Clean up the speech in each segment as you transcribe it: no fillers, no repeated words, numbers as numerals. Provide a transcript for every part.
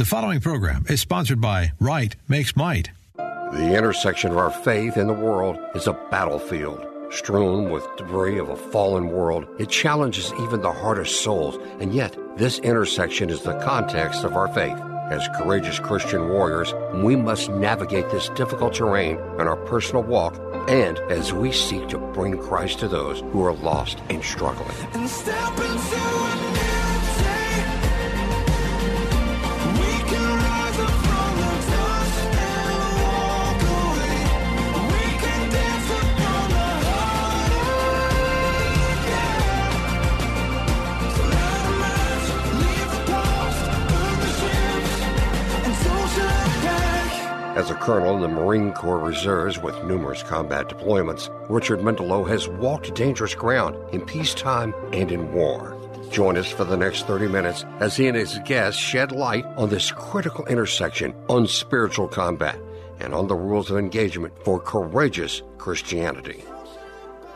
The following program is sponsored by Right Makes Might. The intersection of our faith and the world is a battlefield. Strewn with debris of a fallen world, it challenges even the hardest souls. And yet, this intersection is the context of our faith. As courageous Christian warriors, we must navigate this difficult terrain in our personal walk and as we seek to bring Christ to those who are lost and struggling. And step into a new As a colonel in the Marine Corps Reserves with numerous combat deployments, Richard Mendelow has walked dangerous ground in peacetime and in war. Join us for the next 30 minutes as he and his guests shed light on this critical intersection on spiritual combat and on the rules of engagement for courageous Christianity.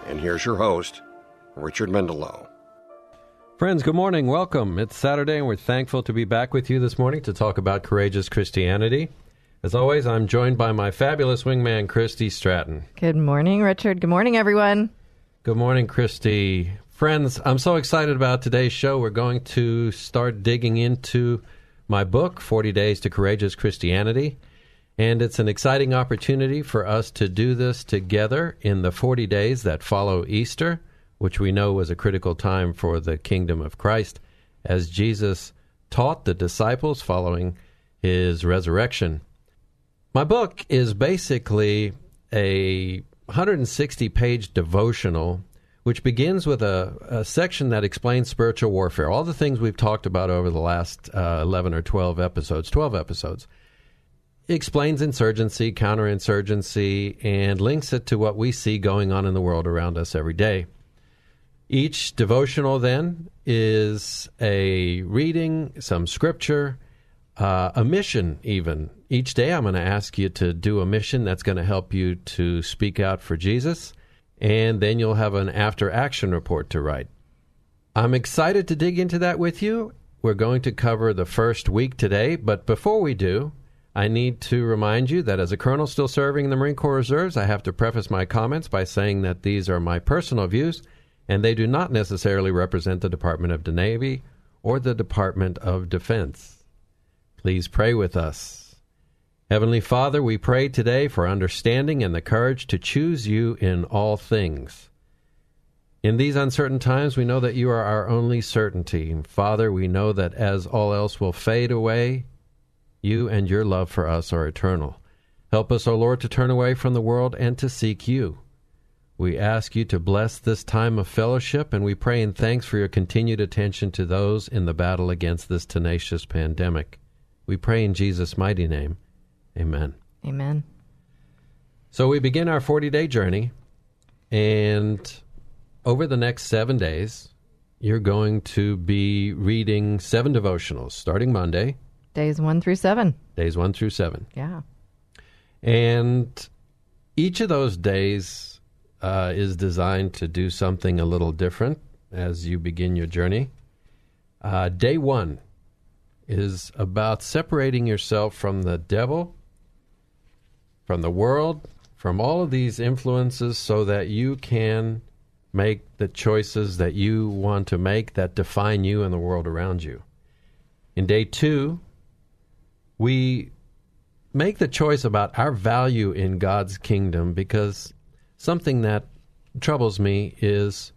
And here's your host, Richard Mendelow. Friends, good morning. Welcome. It's Saturday, and we're thankful to be back with you this morning to talk about courageous Christianity. As always, I'm joined by my fabulous wingman, Christy Stratton. Good morning, Richard. Good morning, everyone. Good morning, Christy. Friends, I'm so excited about today's show. We're going to start digging into my book, 40 Days to Courageous Christianity. And it's an exciting opportunity for us to do this together in the 40 days that follow Easter, which we know was a critical time for the kingdom of Christ, as Jesus taught the disciples following his resurrection. My book is basically a 160-page devotional, which begins with a section that explains spiritual warfare, all the things we've talked about over the last 12 episodes. It explains insurgency, counterinsurgency, and links it to what we see going on in the world around us every day. Each devotional, then, is a reading, some scripture, a mission even. Each day I'm going to ask you to do a mission that's going to help you to speak out for Jesus, and then you'll have an after-action report to write. I'm excited to dig into that with you. We're going to cover the first week today, but before we do, I need to remind you that as a colonel still serving in the Marine Corps Reserves, I have to preface my comments by saying that these are my personal views, and they do not necessarily represent the Department of the Navy or the Department of Defense. Please pray with us. Heavenly Father, we pray today for understanding and the courage to choose you in all things. In these uncertain times, we know that you are our only certainty. And Father, we know that as all else will fade away, you and your love for us are eternal. Help us, O Lord, to turn away from the world and to seek you. We ask you to bless this time of fellowship, and we pray in thanks for your continued attention to those in the battle against this tenacious pandemic. We pray in Jesus' mighty name. Amen. Amen. So we begin our 40-day journey, and over the next 7 days, you're going to be reading 7 devotionals, starting Monday. Days 1 through 7. Yeah. And each of those days is designed to do something a little different as you begin your journey. Day 1 is about separating yourself from the devil, from the world, from all of these influences so that you can make the choices that you want to make that define you and the world around you. In day 2, we make the choice about our value in God's kingdom, because something that troubles me is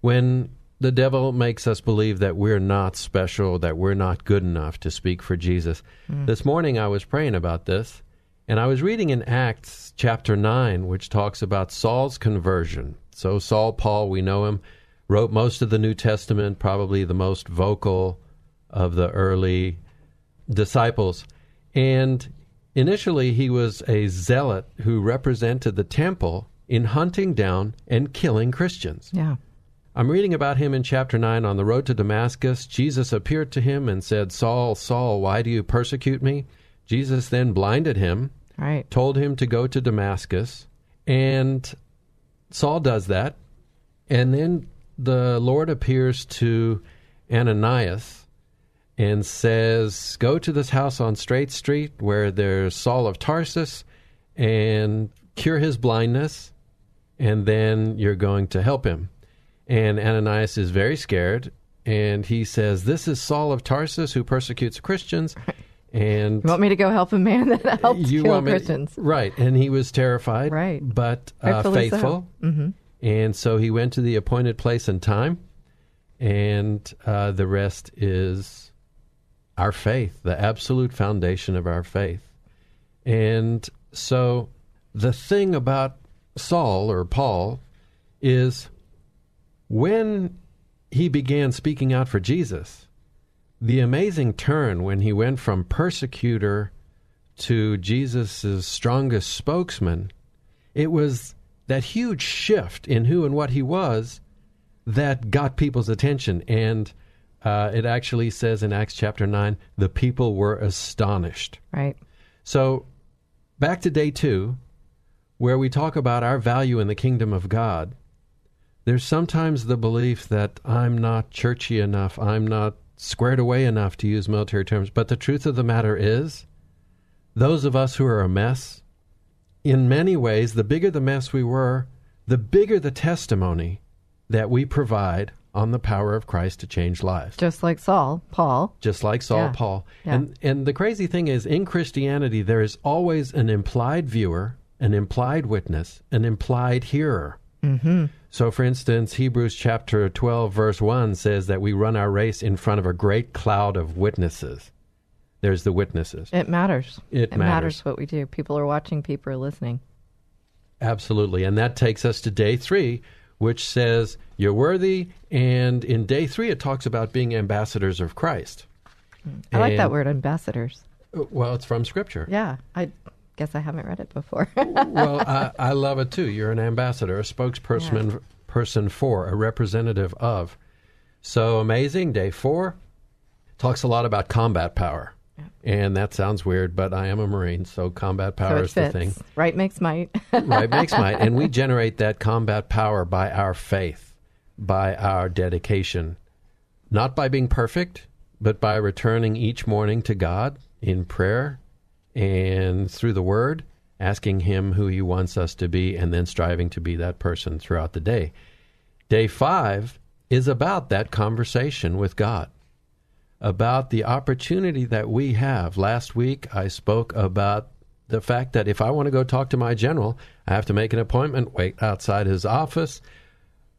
when the devil makes us believe that we're not special, that we're not good enough to speak for Jesus. Mm. This morning I was praying about this, and I was reading in Acts chapter 9, which talks about Saul's conversion. So Saul, Paul, we know him, wrote most of the New Testament, probably the most vocal of the early disciples. And initially he was a zealot who represented the temple in hunting down and killing Christians. Yeah. I'm reading about him in chapter 9. On the road to Damascus, Jesus appeared to him and said, "Saul, Saul, why do you persecute me?" Jesus then blinded him, right, told him to go to Damascus, and Saul does that. And then the Lord appears to Ananias and says, go to this house on Straight Street where there's Saul of Tarsus and cure his blindness, and then you're going to help him. And Ananias is very scared, and he says, this is Saul of Tarsus who persecutes Christians. And you want me to go help a man that helped kill Christians? Right. And he was terrified, right, but faithful. So. Mm-hmm. And so he went to the appointed place and time, and the rest is our faith, the absolute foundation of our faith. And so the thing about Saul or Paul is when he began speaking out for Jesus, the amazing turn when he went from persecutor to Jesus' strongest spokesman, it was that huge shift in who and what he was that got people's attention. And it actually says in Acts chapter 9, the people were astonished. Right. So back to day 2, where we talk about our value in the kingdom of God, there's sometimes the belief that I'm not churchy enough, I'm not squared away enough, to use military terms. But the truth of the matter is, those of us who are a mess, in many ways, the bigger the mess we were, the bigger the testimony that we provide on the power of Christ to change lives. Just like Saul, Paul. Just like Saul, yeah. Paul. Yeah. And the crazy thing is, in Christianity, there is always an implied viewer, an implied witness, an implied hearer. Mm-hmm. So, for instance, Hebrews chapter 12, verse 1 says that we run our race in front of a great cloud of witnesses. There's the witnesses. It matters. It matters what we do. People are watching. People are listening. Absolutely. And that takes us to day 3, which says you're worthy. And in day 3, it talks about being ambassadors of Christ. I like that word, ambassadors. Well, it's from Scripture. Yeah. I guess I haven't read it before. Well, I love it too. You're an ambassador, a spokesperson, yeah, person for, a representative of. So amazing. Day 4 talks a lot about combat power. Yeah. And that sounds weird, but I am a Marine, so combat power is the thing. Right makes might. Right makes might. And we generate that combat power by our faith, by our dedication, not by being perfect, but by returning each morning to God in prayer and through the Word, asking Him who He wants us to be, and then striving to be that person throughout the day. Day 5 is about that conversation with God, about the opportunity that we have. Last week, I spoke about the fact that if I want to go talk to my general, I have to make an appointment, wait outside his office,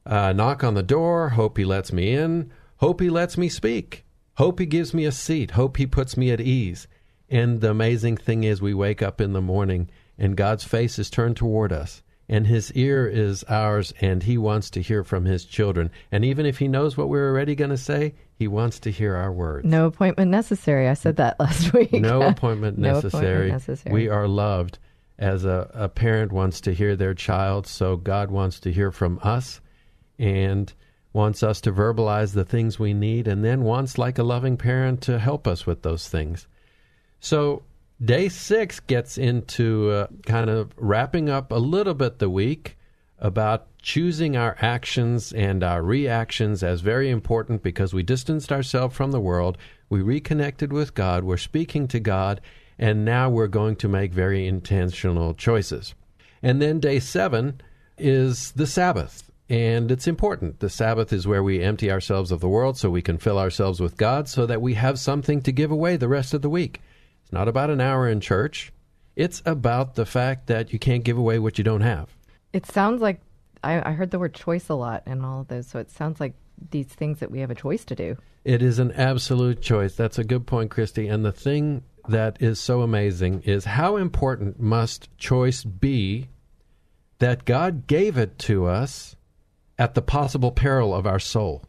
knock on the door, hope he lets me in, hope he lets me speak, hope he gives me a seat, hope he puts me at ease. And the amazing thing is we wake up in the morning and God's face is turned toward us and his ear is ours and he wants to hear from his children. And even if he knows what we're already going to say, he wants to hear our words. No appointment necessary. I said that last week. No appointment necessary. We are loved as a parent wants to hear their child. So God wants to hear from us and wants us to verbalize the things we need and then wants, like a loving parent, to help us with those things. So day 6 gets into kind of wrapping up a little bit the week about choosing our actions and our reactions as very important because we distanced ourselves from the world, we reconnected with God, we're speaking to God, and now we're going to make very intentional choices. And then day 7 is the Sabbath, and it's important. The Sabbath is where we empty ourselves of the world so we can fill ourselves with God so that we have something to give away the rest of the week. It's not about an hour in church. It's about the fact that you can't give away what you don't have. It sounds like, I heard the word choice a lot in all of those, so it sounds like these things that we have a choice to do. It is an absolute choice. That's a good point, Christy. And the thing that is so amazing is how important must choice be that God gave it to us at the possible peril of our soul.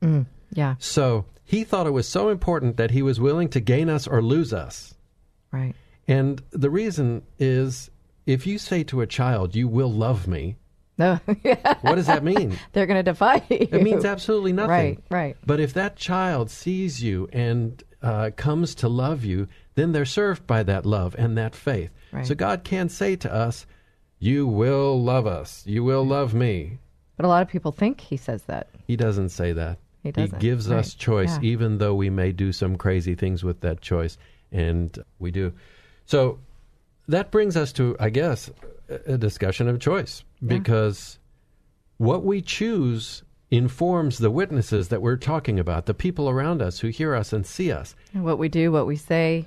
Mm, yeah. So he thought it was so important that he was willing to gain us or lose us. Right. And the reason is, if you say to a child, you will love me, no. What does that mean? They're going to defy you. It means absolutely nothing. Right. But if that child sees you and comes to love you, then they're served by that love and that faith. Right. So God can say to us, you will love us. You will love me. But a lot of people think he says that. He doesn't say that. He doesn't. He gives us choice, even though we may do some crazy things with that choice, and we do. So that brings us to, I guess, a discussion of choice, because what we choose informs the witnesses that we're talking about, the people around us who hear us and see us. And what we do, what we say,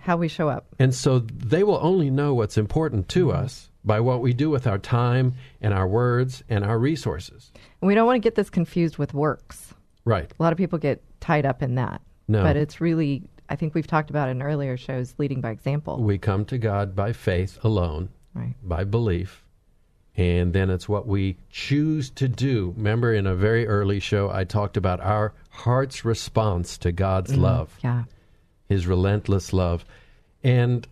how we show up. And so they will only know what's important to us by what we do with our time and our words and our resources. And we don't want to get this confused with works. Right. A lot of people get tied up in that. No. But it's really, I think we've talked about in earlier shows, leading by example. We come to God by faith alone, by belief, and then it's what we choose to do. Remember, in a very early show, I talked about our heart's response to God's love, His relentless love. And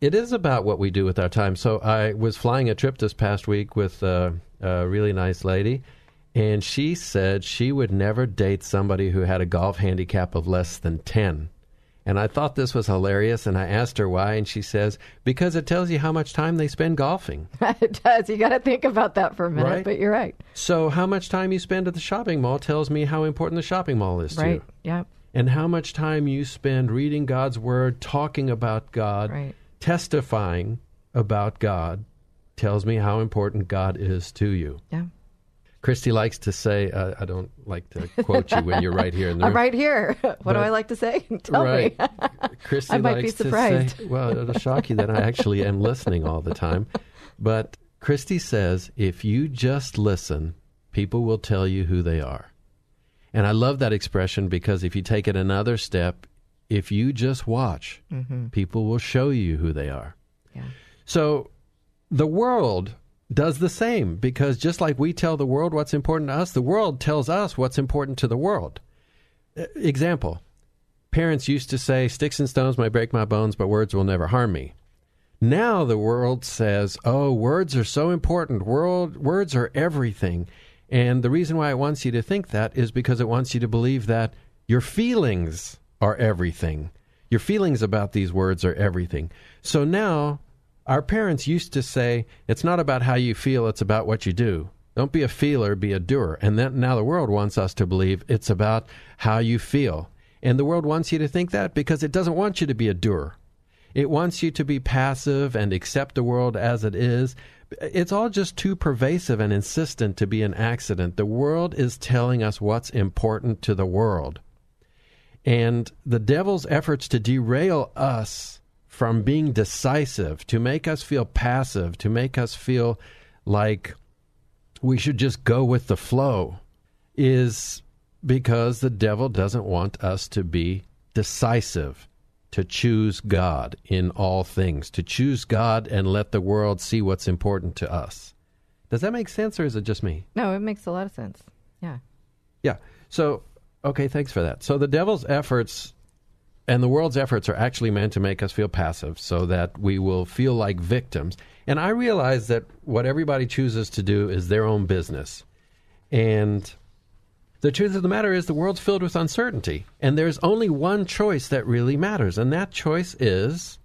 it is about what we do with our time. So I was flying a trip this past week with a really nice lady, and she said she would never date somebody who had a golf handicap of less than 10. And I thought this was hilarious, and I asked her why, and she says, because it tells you how much time they spend golfing. It does. You got to think about that for a minute, but you're right. So how much time you spend at the shopping mall tells me how important the shopping mall is to you. And how much time you spend reading God's Word, talking about God, testifying about God tells me how important God is to you. Yeah. Christy likes to say, I don't like to quote you when you're right here in the room. I'm right here. What do I like to say? Tell me. Christy I might be surprised. To say, well, it'll shock you that I actually am listening all the time. But Christy says, if you just listen, people will tell you who they are. And I love that expression, because if you take it another step, if you just watch, people will show you who they are. Yeah. So the world does the same, because just like we tell the world what's important to us, the world tells us what's important to the world. Example, parents used to say, sticks and stones may break my bones, but words will never harm me. Now the world says, oh, words are so important. Words are everything. And the reason why it wants you to think that is because it wants you to believe that your feelings are everything. Your feelings about these words are everything. So now, our parents used to say, it's not about how you feel, it's about what you do. Don't be a feeler, be a doer. And then now the world wants us to believe it's about how you feel. And the world wants you to think that because it doesn't want you to be a doer. It wants you to be passive and accept the world as it is. It's all just too pervasive and insistent to be an accident. The world is telling us what's important to the world. And the devil's efforts to derail us from being decisive, to make us feel passive, to make us feel like we should just go with the flow, is because the devil doesn't want us to be decisive, to choose God in all things, to choose God and let the world see what's important to us. Does that make sense, or is it just me? No, it makes a lot of sense. Yeah. Yeah. So, okay, thanks for that. So the devil's efforts and the world's efforts are actually meant to make us feel passive so that we will feel like victims. And I realize that what everybody chooses to do is their own business. And the truth of the matter is the world's filled with uncertainty. And there's only one choice that really matters. And that choice is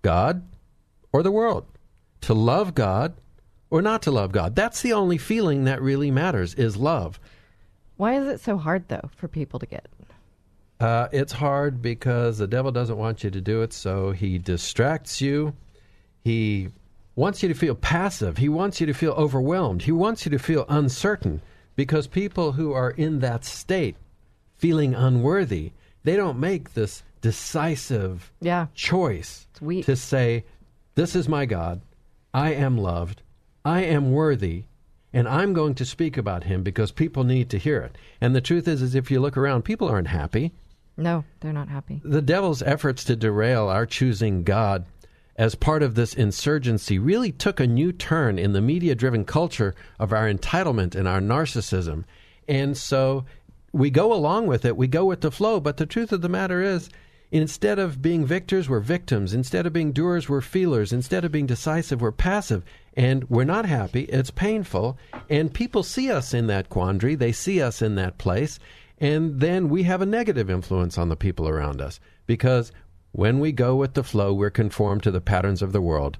God or the world. To love God or not to love God. That's the only feeling that really matters, is love. Why is it so hard, though, for people to get? It's hard because the devil doesn't want you to do it, so he distracts you. He wants you to feel passive. He wants you to feel overwhelmed. He wants you to feel uncertain, because people who are in that state, feeling unworthy, they don't make this decisive choice to say, this is my God, I am loved, I am worthy, and I'm going to speak about him because people need to hear it. And the truth is if you look around, people aren't happy. No, they're not happy. The devil's efforts to derail our choosing God as part of this insurgency really took a new turn in the media-driven culture of our entitlement and our narcissism. And so we go along with it. We go with the flow. But the truth of the matter is, instead of being victors, we're victims. Instead of being doers, we're feelers. Instead of being decisive, we're passive. And we're not happy. It's painful. And people see us in that quandary. They see us in that place. And then we have a negative influence on the people around us. Because when we go with the flow, we're conformed to the patterns of the world.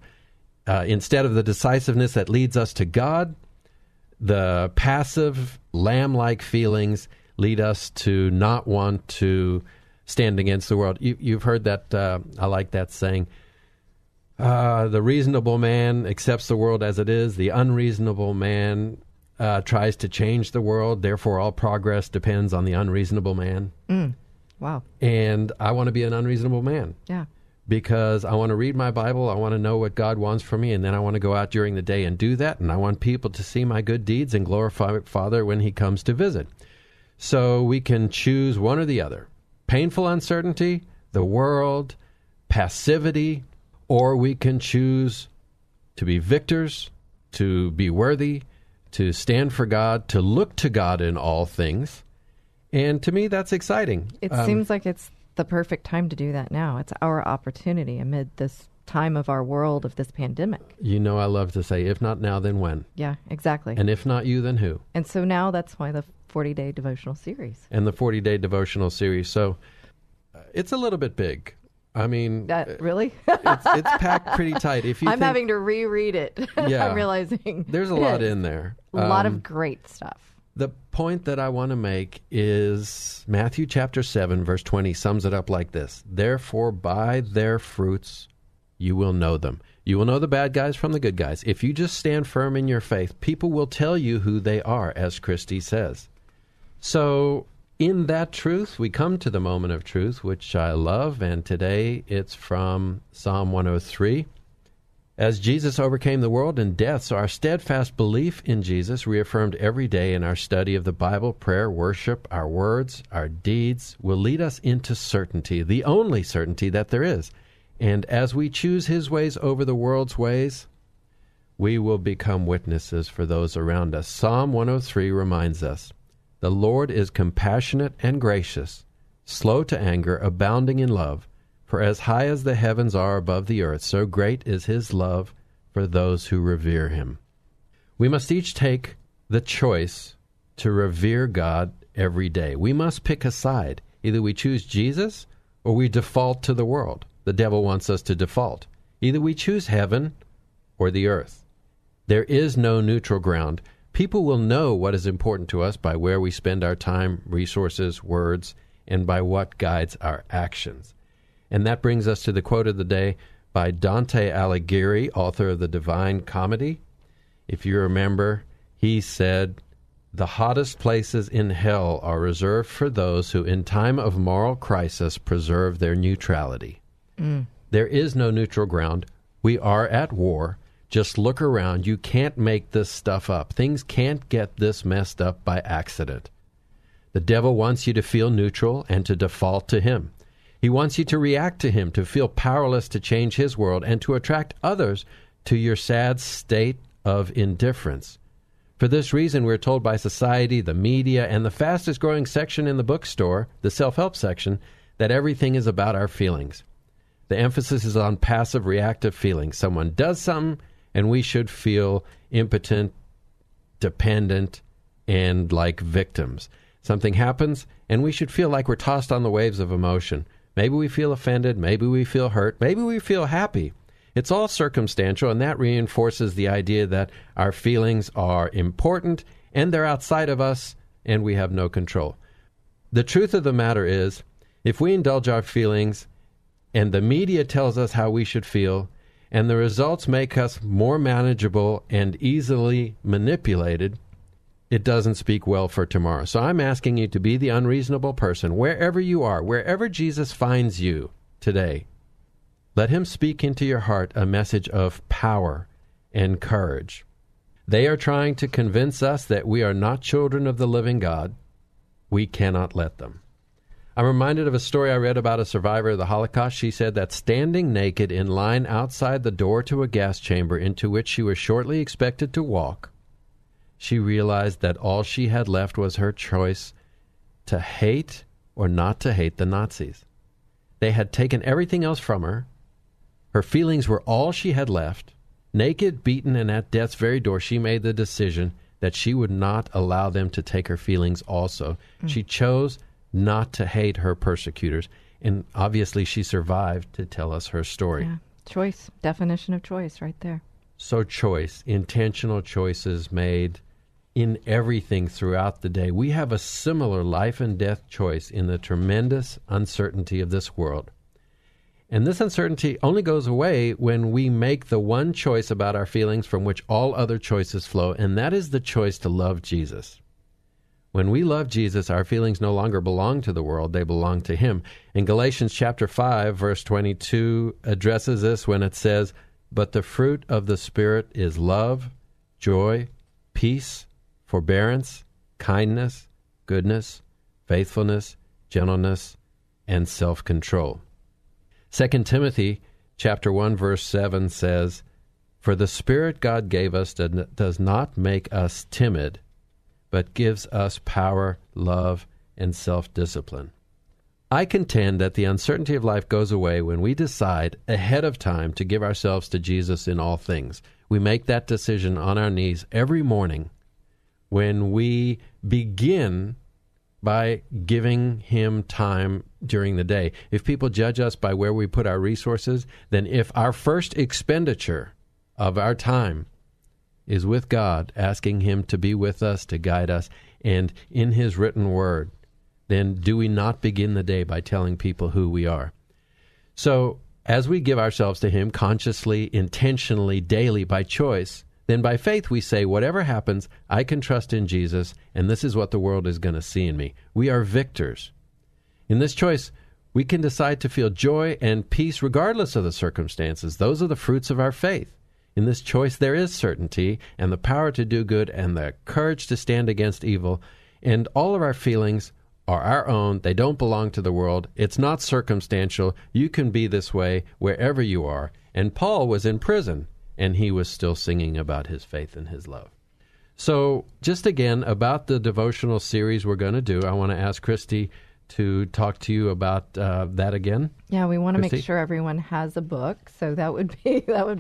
Instead of the decisiveness that leads us to God, the passive, lamb-like feelings lead us to not want to stand against the world. You've heard that, I like that saying, the reasonable man accepts the world as it is, the unreasonable man tries to change the world, therefore all progress depends on the unreasonable man. Mm. Wow. And I want to be an unreasonable man. Yeah. Because I want to read my Bible, I want to know what God wants for me, and then I want to go out during the day and do that, and I want people to see my good deeds and glorify Father when he comes to visit. So we can choose one or the other. Painful uncertainty, the world, passivity, or we can choose to be victors, to be worthy, to stand for God, to look to God in all things. And to me, that's exciting. It seems like it's the perfect time to do that now. It's our opportunity amid this time of our world, of this pandemic. You know, I love to say, if not now, then when? Yeah, exactly. And if not you, then who? And so now that's why the 40-day devotional series. And the 40-day devotional series. So it's a little bit big. I mean... really? it's packed pretty tight. If you having to reread it. Yeah. I'm realizing. There's a lot in there. A lot of great stuff. The point that I want to make is Matthew chapter 7, verse 20 sums it up like this. Therefore, by their fruits, you will know them. You will know the bad guys from the good guys. If you just stand firm in your faith, people will tell you who they are, as Christy says. So in that truth, we come to the moment of truth, which I love. And today it's from Psalm 103. As Jesus overcame the world and death, so our steadfast belief in Jesus, reaffirmed every day in our study of the Bible, prayer, worship, our words, our deeds, will lead us into certainty, the only certainty that there is. And as we choose his ways over the world's ways, we will become witnesses for those around us. Psalm 103 reminds us, the Lord is compassionate and gracious, slow to anger, abounding in love. For as high as the heavens are above the earth, so great is his love for those who revere him. We must each take the choice to revere God every day. We must pick a side. Either we choose Jesus or we default to the world. The devil wants us to default. Either we choose heaven or the earth. There is no neutral ground. People will know what is important to us by where we spend our time, resources, words, and by what guides our actions. And that brings us to the quote of the day by Dante Alighieri, author of the Divine Comedy. If you remember, he said, "The hottest places in hell are reserved for those who in time of moral crisis preserve their neutrality." Mm. There is no neutral ground. We are at war. Just look around. You can't make this stuff up. Things can't get this messed up by accident. The devil wants you to feel neutral and to default to him. He wants you to react to him, to feel powerless to change his world, and to attract others to your sad state of indifference. For this reason, we're told by society, the media, and the fastest-growing section in the bookstore, the self-help section, that everything is about our feelings. The emphasis is on passive, reactive feelings. Someone does something, and we should feel impotent, dependent, and like victims. Something happens, and we should feel like we're tossed on the waves of emotion. Maybe we feel offended, maybe we feel hurt, maybe we feel happy. It's all circumstantial, and that reinforces the idea that our feelings are important, and they're outside of us, and we have no control. The truth of the matter is, if we indulge our feelings, and the media tells us how we should feel, and the results make us more manageable and easily manipulated, it doesn't speak well for tomorrow. So I'm asking you to be the unreasonable person, wherever you are, wherever Jesus finds you today. Let him speak into your heart a message of power and courage. They are trying to convince us that we are not children of the living God. We cannot let them. I'm reminded of a story I read about a survivor of the Holocaust. She said that standing naked in line outside the door to a gas chamber into which she was shortly expected to walk, she realized that all she had left was her choice to hate or not to hate the Nazis. They had taken everything else from her. Her feelings were all she had left. Naked, beaten, and at death's very door, she made the decision that she would not allow them to take her feelings also. Mm. She chose not to hate her persecutors. And obviously she survived to tell us her story. Yeah. Choice. Definition of choice right there. So choice, intentional choices made in everything throughout the day. We have a similar life and death choice in the tremendous uncertainty of this world. And this uncertainty only goes away when we make the one choice about our feelings from which all other choices flow, and that is the choice to love Jesus. When we love Jesus, our feelings no longer belong to the world, they belong to Him. And Galatians chapter 5, verse 22 addresses this when it says, "But the fruit of the Spirit is love, joy, peace, forbearance, kindness, goodness, faithfulness, gentleness, and self-control." 2 Timothy chapter 1, verse 7 says, "For the Spirit God gave us does not make us timid, but gives us power, love, and self-discipline." I contend that the uncertainty of life goes away when we decide ahead of time to give ourselves to Jesus in all things. We make that decision on our knees every morning when we begin by giving Him time during the day. If people judge us by where we put our resources, then if our first expenditure of our time is with God, asking Him to be with us, to guide us, and in His written word, then do we not begin the day by telling people who we are? So as we give ourselves to Him consciously, intentionally, daily, by choice, then by faith we say, whatever happens, I can trust in Jesus, and this is what the world is going to see in me. We are victors. In this choice, we can decide to feel joy and peace regardless of the circumstances. Those are the fruits of our faith. In this choice, there is certainty and the power to do good and the courage to stand against evil. And all of our feelings are our own. They don't belong to the world. It's not circumstantial. You can be this way wherever you are. And Paul was in prison, and he was still singing about his faith and his love. So just again, about the devotional series we're going to do, I want to ask Christy to talk to you about that again. Yeah, we want to make sure everyone has a book, so that would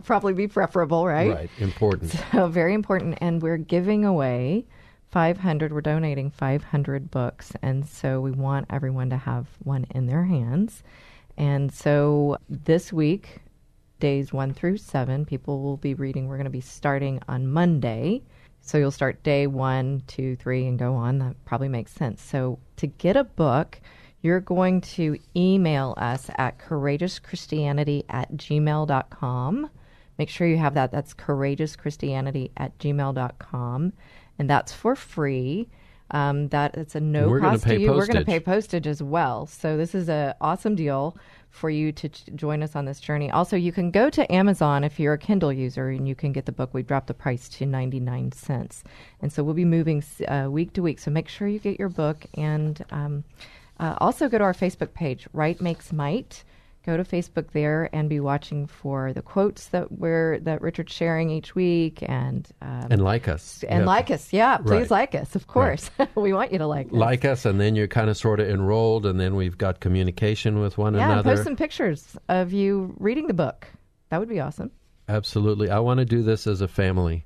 probably be preferable, right? Right, important. So very important, and we're giving away 500. We're donating 500 books, and so we want everyone to have one in their hands. And so this week, days 1 through 7, people will be reading. We're going to be starting on Monday. So you'll start day 1, 2, 3, and go on. That probably makes sense. So to get a book, you're going to email us at courageouschristianity@gmail.com. Make sure you have that. That's courageouschristianity@gmail.com. And that's for free. It's a no-cost to you. We're going to pay postage as well. So this is an awesome deal for you to join us on this journey. Also, you can go to Amazon if you're a Kindle user, and you can get the book. We dropped the price to 99 cents. And so we'll be moving week to week. So make sure you get your book. And also go to our Facebook page, Right Makes Might. Go to Facebook there and be watching for the quotes that Richard's sharing each week. And like us. And yep. Like us, yeah. Please right. Like us, of course. Right. We want you to like us. Like us, and then you're kind of sort of enrolled, and then we've got communication with one another. Yeah, post some pictures of you reading the book. That would be awesome. Absolutely. I want to do this as a family.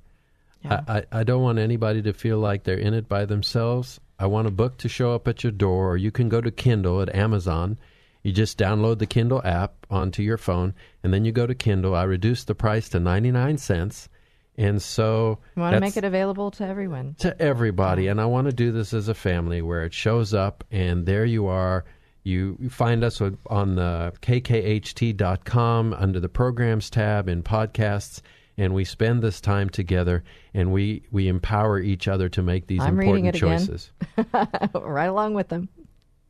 Yeah. I don't want anybody to feel like they're in it by themselves. I want a book to show up at your door, or you can go to Kindle at Amazon. You just download the Kindle app onto your phone, and then you go to Kindle. I reduced the price to 99 cents, and so you want to make it available to everyone. To everybody, and I want to do this as a family where it shows up, and there you are. You find us on the KKHT.com under the Programs tab in Podcasts, and we spend this time together, and we empower each other to make these important choices. I'm reading it again. Right along with them.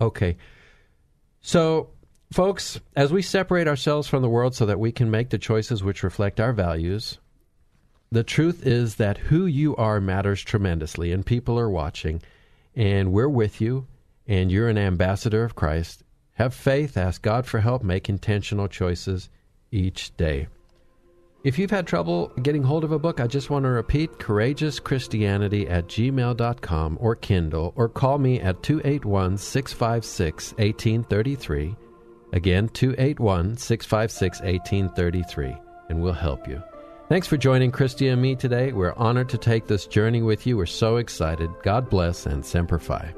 Okay. So, folks, as we separate ourselves from the world so that we can make the choices which reflect our values, the truth is that who you are matters tremendously, and people are watching, and we're with you, and you're an ambassador of Christ. Have faith, ask God for help, make intentional choices each day. If you've had trouble getting hold of a book, I just want to repeat, courageouschristianity@gmail.com or Kindle, or call me at 281-656-1833. Again, 281-656-1833, and we'll help you. Thanks for joining Christy and me today. We're honored to take this journey with you. We're so excited. God bless and Semper Fi.